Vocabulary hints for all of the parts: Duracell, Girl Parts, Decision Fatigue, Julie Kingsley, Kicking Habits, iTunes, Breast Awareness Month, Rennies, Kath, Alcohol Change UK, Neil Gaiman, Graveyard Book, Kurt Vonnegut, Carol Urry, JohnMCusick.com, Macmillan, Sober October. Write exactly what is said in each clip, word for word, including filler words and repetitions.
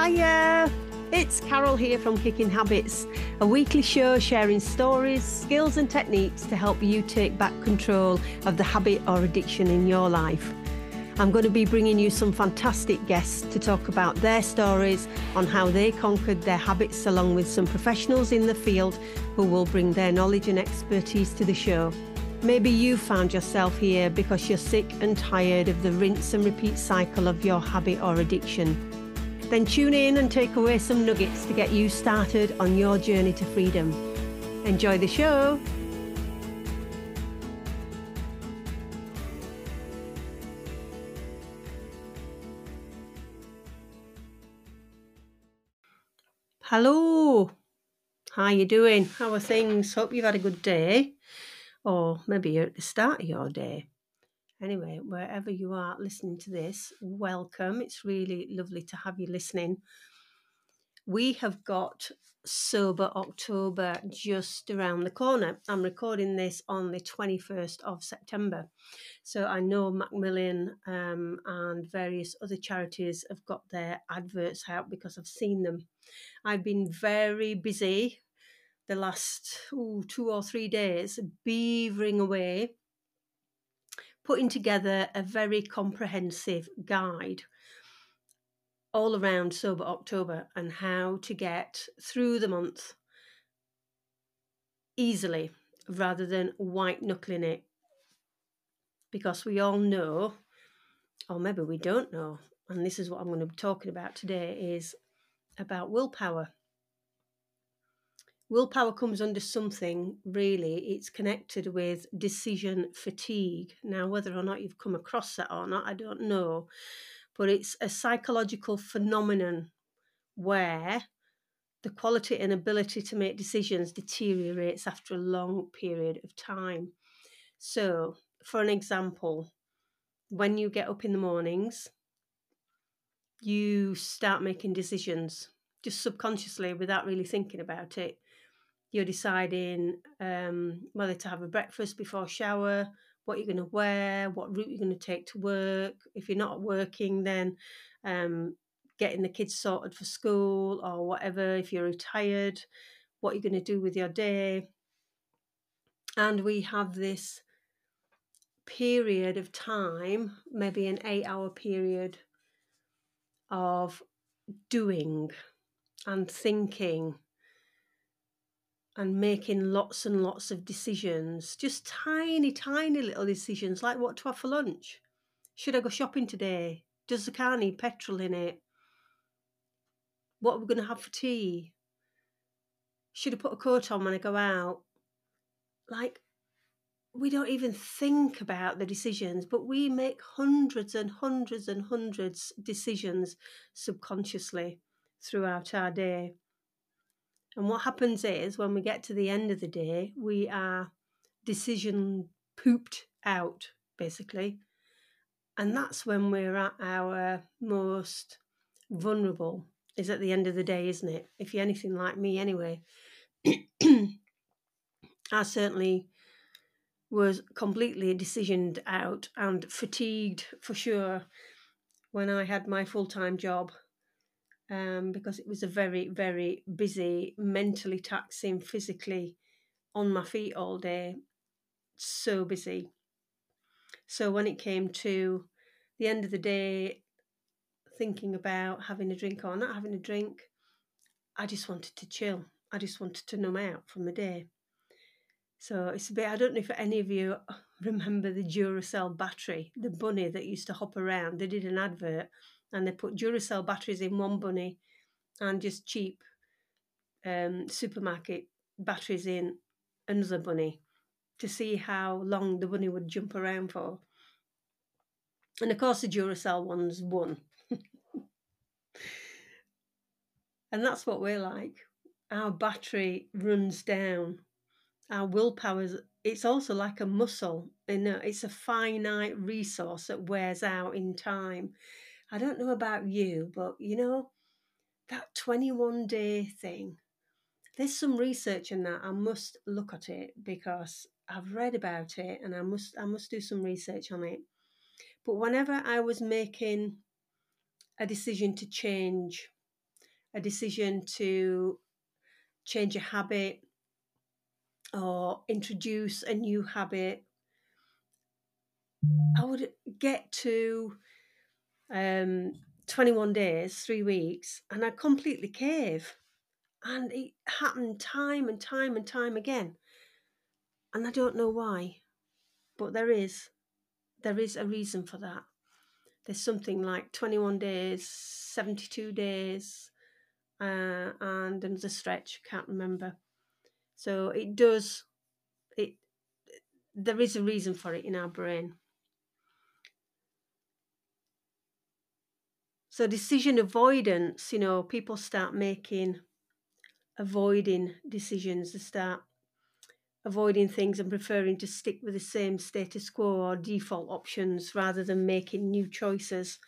Hiya, it's Carol here from Kicking Habits, a weekly show sharing stories, skills and techniques to help you take back control of the habit or addiction in your life. I'm going to be bringing you some fantastic guests to talk about their stories on how they conquered their habits, along with some professionals in the field who will bring their knowledge and expertise to the show. Maybe you found yourself here because you're sick and tired of the rinse and repeat cycle of your habit or addiction. Then tune in and take away some nuggets to get you started on your journey to freedom. Enjoy the show. Hello. How are you doing? How are things? Hope you've had a good day. Or maybe you're at the start of your day. Anyway, wherever you are listening to this, welcome. It's really lovely to have you listening. We have got Sober October just around the corner. I'm recording this on the twenty-first of September. So I know Macmillan um, and various other charities have got their adverts out because I've seen them. I've been very busy the last ooh, two or three days, beavering away, putting together a very comprehensive guide all around Sober October and how to get through the month easily rather than white knuckling it. Because we all know, or maybe we don't know, and this is what I'm going to be talking about today, is about willpower. Willpower comes under something, really. It's connected with decision fatigue. Now, whether or not you've come across that or not, I don't know. But it's a psychological phenomenon where the quality and ability to make decisions deteriorates after a long period of time. So, for an example, when you get up in the mornings, you start making decisions just subconsciously without really thinking about it. You're deciding um, whether to have a breakfast before shower, what you're going to wear, what route you're going to take to work. If you're not working, then um, getting the kids sorted for school or whatever. If you're retired, what you're going to do with your day. And we have this period of time, maybe an eight-hour period of doing and thinking and making lots and lots of decisions, just tiny, tiny little decisions, like what to have for lunch. Should I go shopping today? Does the car need petrol in it? What are we going to have for tea? Should I put a coat on when I go out? Like, we don't even think about the decisions, but we make hundreds and hundreds and hundreds of decisions subconsciously throughout our day. And what happens is, when we get to the end of the day, we are decision pooped out, basically. And that's when we're at our most vulnerable, is at the end of the day, isn't it? If you're anything like me anyway. I certainly was completely decisioned out and fatigued for sure when I had my full-time job. Um, because it was a very, very busy, mentally taxing, physically on my feet all day, so busy. So when it came to the end of the day, thinking about having a drink or not having a drink, I just wanted to chill. I just wanted to numb out from the day. So it's a bit, I don't know if any of you remember the Duracell battery, the bunny that used to hop around. They did an advert, and they put Duracell batteries in one bunny and just cheap um, supermarket batteries in another bunny to see how long the bunny would jump around for. And of course the Duracell ones won. And that's what we're like. Our battery runs down. Our willpower, it's also like a muscle. And it's a finite resource that wears out in time. I don't know about you, but, you know, that twenty-one day thing, there's some research in that. I must look at it because I've read about it and I must I must do some research on it. But whenever I was making a decision to change, a decision to change a habit or introduce a new habit, I would get to um, twenty-one days, three weeks, and I'd completely cave. And it happened time and time and time again. And I don't know why, but there is. There is a reason for that. There's something like twenty-one days, seventy-two days, uh, and another stretch, can't remember. So it does, it, there is a reason for it in our brain. So decision avoidance, you know, people start making, avoiding decisions. They start avoiding things and preferring to stick with the same status quo or default options rather than making new choices.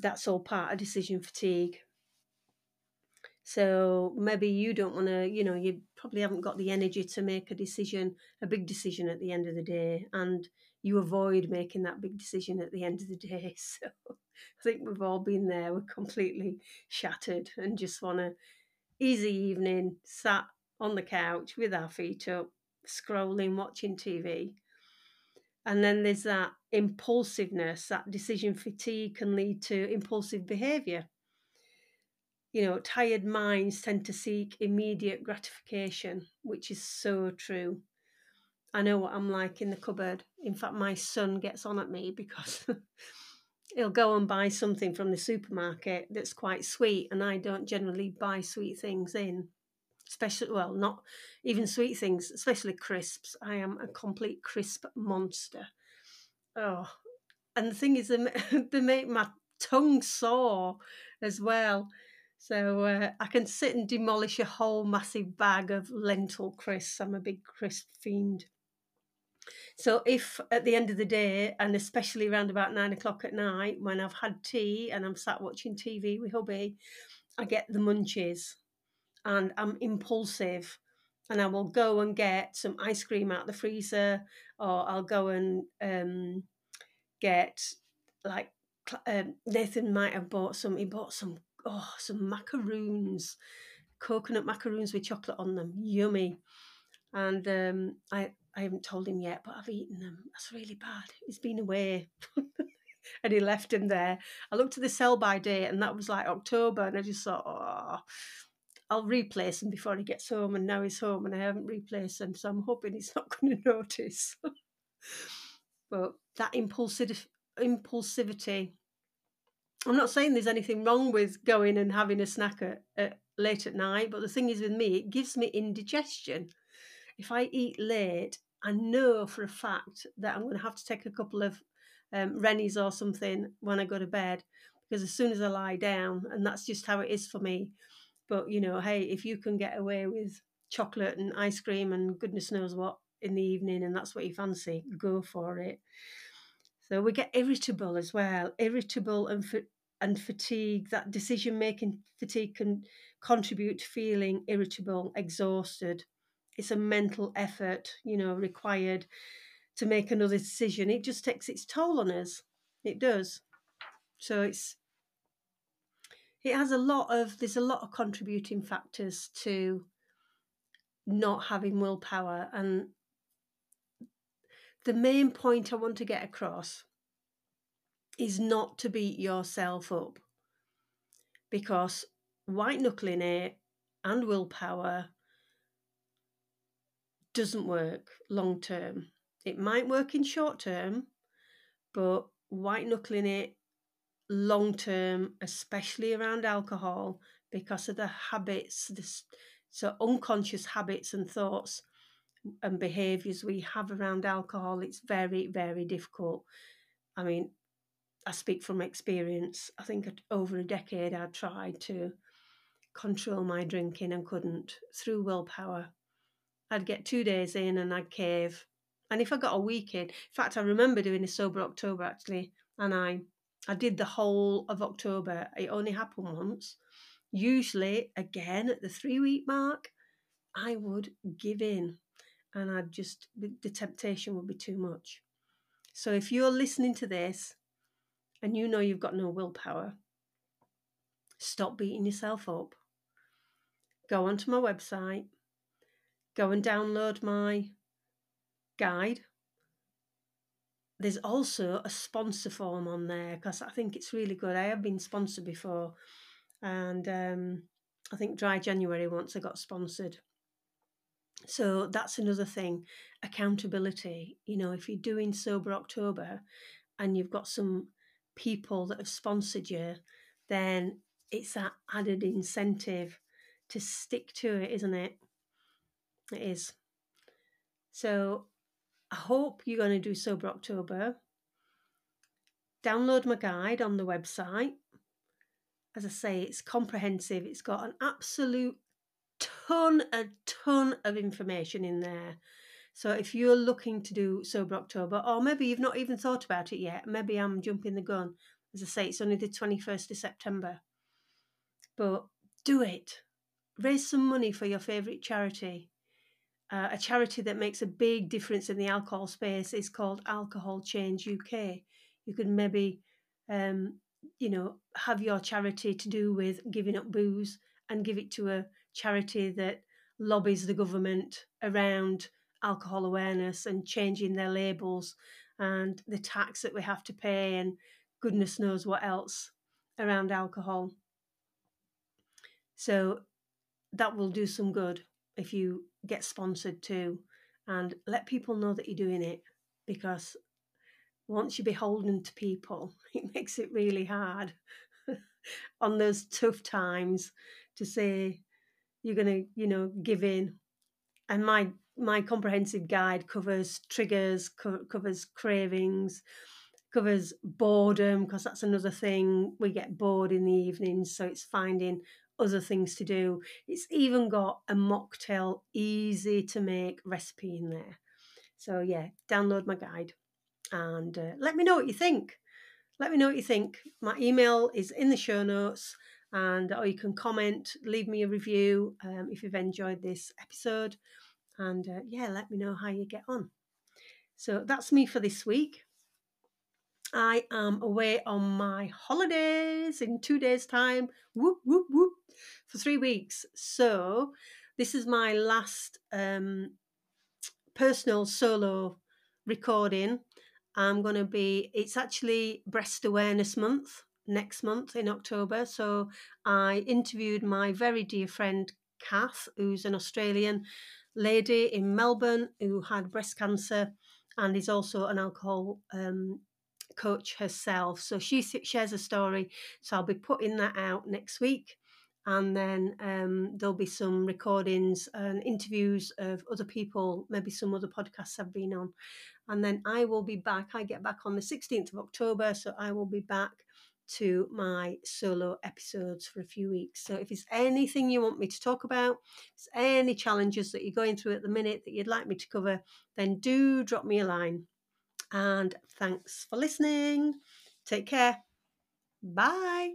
That's all part of decision fatigue. So maybe you don't want to, you know, you probably haven't got the energy to make a decision, a big decision at the end of the day, and you avoid making that big decision at the end of the day. So I think we've all been there. We're completely shattered and just want an easy evening, sat on the couch with our feet up, scrolling, watching T V. And then there's that impulsiveness, that decision fatigue can lead to impulsive behaviour. You know, tired minds tend to seek immediate gratification, which is so true. I know what I'm like in the cupboard. In fact, my son gets on at me because he'll go and buy something from the supermarket that's quite sweet, and I don't generally buy sweet things in. Especially, well, not even sweet things, especially crisps. I am a complete crisp monster. Oh, and the thing is, they make my tongue sore as well. So uh, I can sit and demolish a whole massive bag of lentil crisps. I'm a big crisp fiend. So if at the end of the day, and especially around about nine o'clock at night, when I've had tea and I'm sat watching T V with hubby, I get the munchies. And I'm impulsive, and I will go and get some ice cream out of the freezer, or I'll go and um, get, like, um, Nathan might have bought some, he bought some, oh, some macaroons, coconut macaroons with chocolate on them, yummy. And um, I, I haven't told him yet, but I've eaten them. That's really bad. He's been away. And he left him there. I looked at the sell-by date, and that was like October, and I just thought, oh, I'll replace him before he gets home, and now he's home and I haven't replaced him, so I'm hoping he's not going to notice. But that impulsiv impulsivity, I'm not saying there's anything wrong with going and having a snack at, at, late at night, but the thing is with me, it gives me indigestion. If I eat late, I know for a fact that I'm going to have to take a couple of um, Rennies or something when I go to bed, because as soon as I lie down, and that's just how it is for me. But, you know, hey, if you can get away with chocolate and ice cream and goodness knows what in the evening, and that's what you fancy, go for it. So we get irritable as well, irritable and fa and fatigue. That decision-making fatigue can contribute to feeling irritable, exhausted. It's a mental effort, you know, required to make another decision. It just takes its toll on us. It does. So it's... It has a lot of, there's a lot of contributing factors to not having willpower. And the main point I want to get across is not to beat yourself up, because white knuckling it and willpower doesn't work long term. It might work in short term, but white knuckling it long term, especially around alcohol, because of the habits, this so unconscious habits and thoughts and behaviors we have around alcohol, it's very, very difficult. I mean, I speak from experience. I think over a decade I tried to control my drinking and couldn't through willpower. I'd get two days in and I'd cave. And if I got a week in, in fact, I remember doing a Sober October actually, and I I did the whole of October. It only happened once. Usually, again, at the three-week mark, I would give in, and I'd just, the temptation would be too much. So if you're listening to this and you know you've got no willpower, Stop beating yourself up. Go onto my website. Go and download my guide. There's also a sponsor form on there because I think it's really good. I have been sponsored before, and um, I think Dry January once I got sponsored. So that's another thing, accountability. You know, if you're doing Sober October and you've got some people that have sponsored you, then it's that added incentive to stick to it, isn't it? It is. So I hope you're going to do Sober October. Download my guide on the website. As I say, it's comprehensive. It's got an absolute ton, a ton of information in there. So if you're looking to do Sober October, or maybe you've not even thought about it yet, maybe I'm jumping the gun. As I say, it's only the twenty-first of September. But do it. Raise some money for your favourite charity. Uh, a charity that makes a big difference in the alcohol space is called Alcohol Change U K. You could maybe, um, you know, have your charity to do with giving up booze and give it to a charity that lobbies the government around alcohol awareness and changing their labels and the tax that we have to pay and goodness knows what else around alcohol. So that will do some good if you get sponsored too, and let people know that you're doing it, because once you're beholden to people, it makes it really hard on those tough times to say you're going to, you know, give in. And my my comprehensive guide covers triggers, co covers cravings, covers boredom, because that's another thing. We get bored in the evenings, so it's finding other things to do. It's even got a mocktail easy to make recipe in there. So yeah, download my guide and uh, let me know what you think. Let me know what you think. My email is in the show notes, and or you can comment, leave me a review um, if you've enjoyed this episode, and uh, yeah, let me know how you get on. So that's me for this week. I am away on my holidays in two days' time, whoop, whoop, whoop, for three weeks. So this is my last um, personal solo recording. I'm going to be, it's actually Breast Awareness Month next month in October. So I interviewed my very dear friend Kath, who's an Australian lady in Melbourne who had breast cancer and is also an alcohol um coach herself. So she shares a story, so I'll be putting that out next week, and then um, there'll be some recordings and interviews of other people, maybe some other podcasts I've been on, and then I will be back. I get back on the sixteenth of October, so I will be back to my solo episodes for a few weeks. So if there's anything you want me to talk about, if there's any challenges that you're going through at the minute that you'd like me to cover, then do drop me a line. And thanks for listening. Take care. Bye.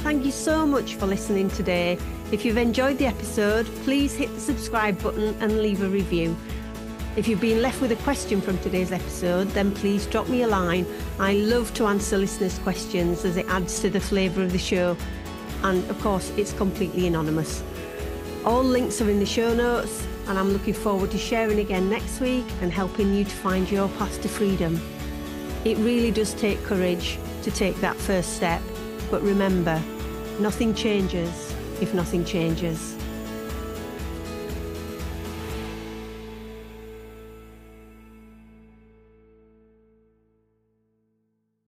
Thank you so much for listening today. If you've enjoyed the episode, please hit the subscribe button and leave a review. If you've been left with a question from today's episode, then please drop me a line. I love to answer listeners' questions as it adds to the flavour of the show. And of course, it's completely anonymous. All links are in the show notes, and I'm looking forward to sharing again next week and helping you to find your path to freedom. It really does take courage to take that first step, but remember, nothing changes if nothing changes.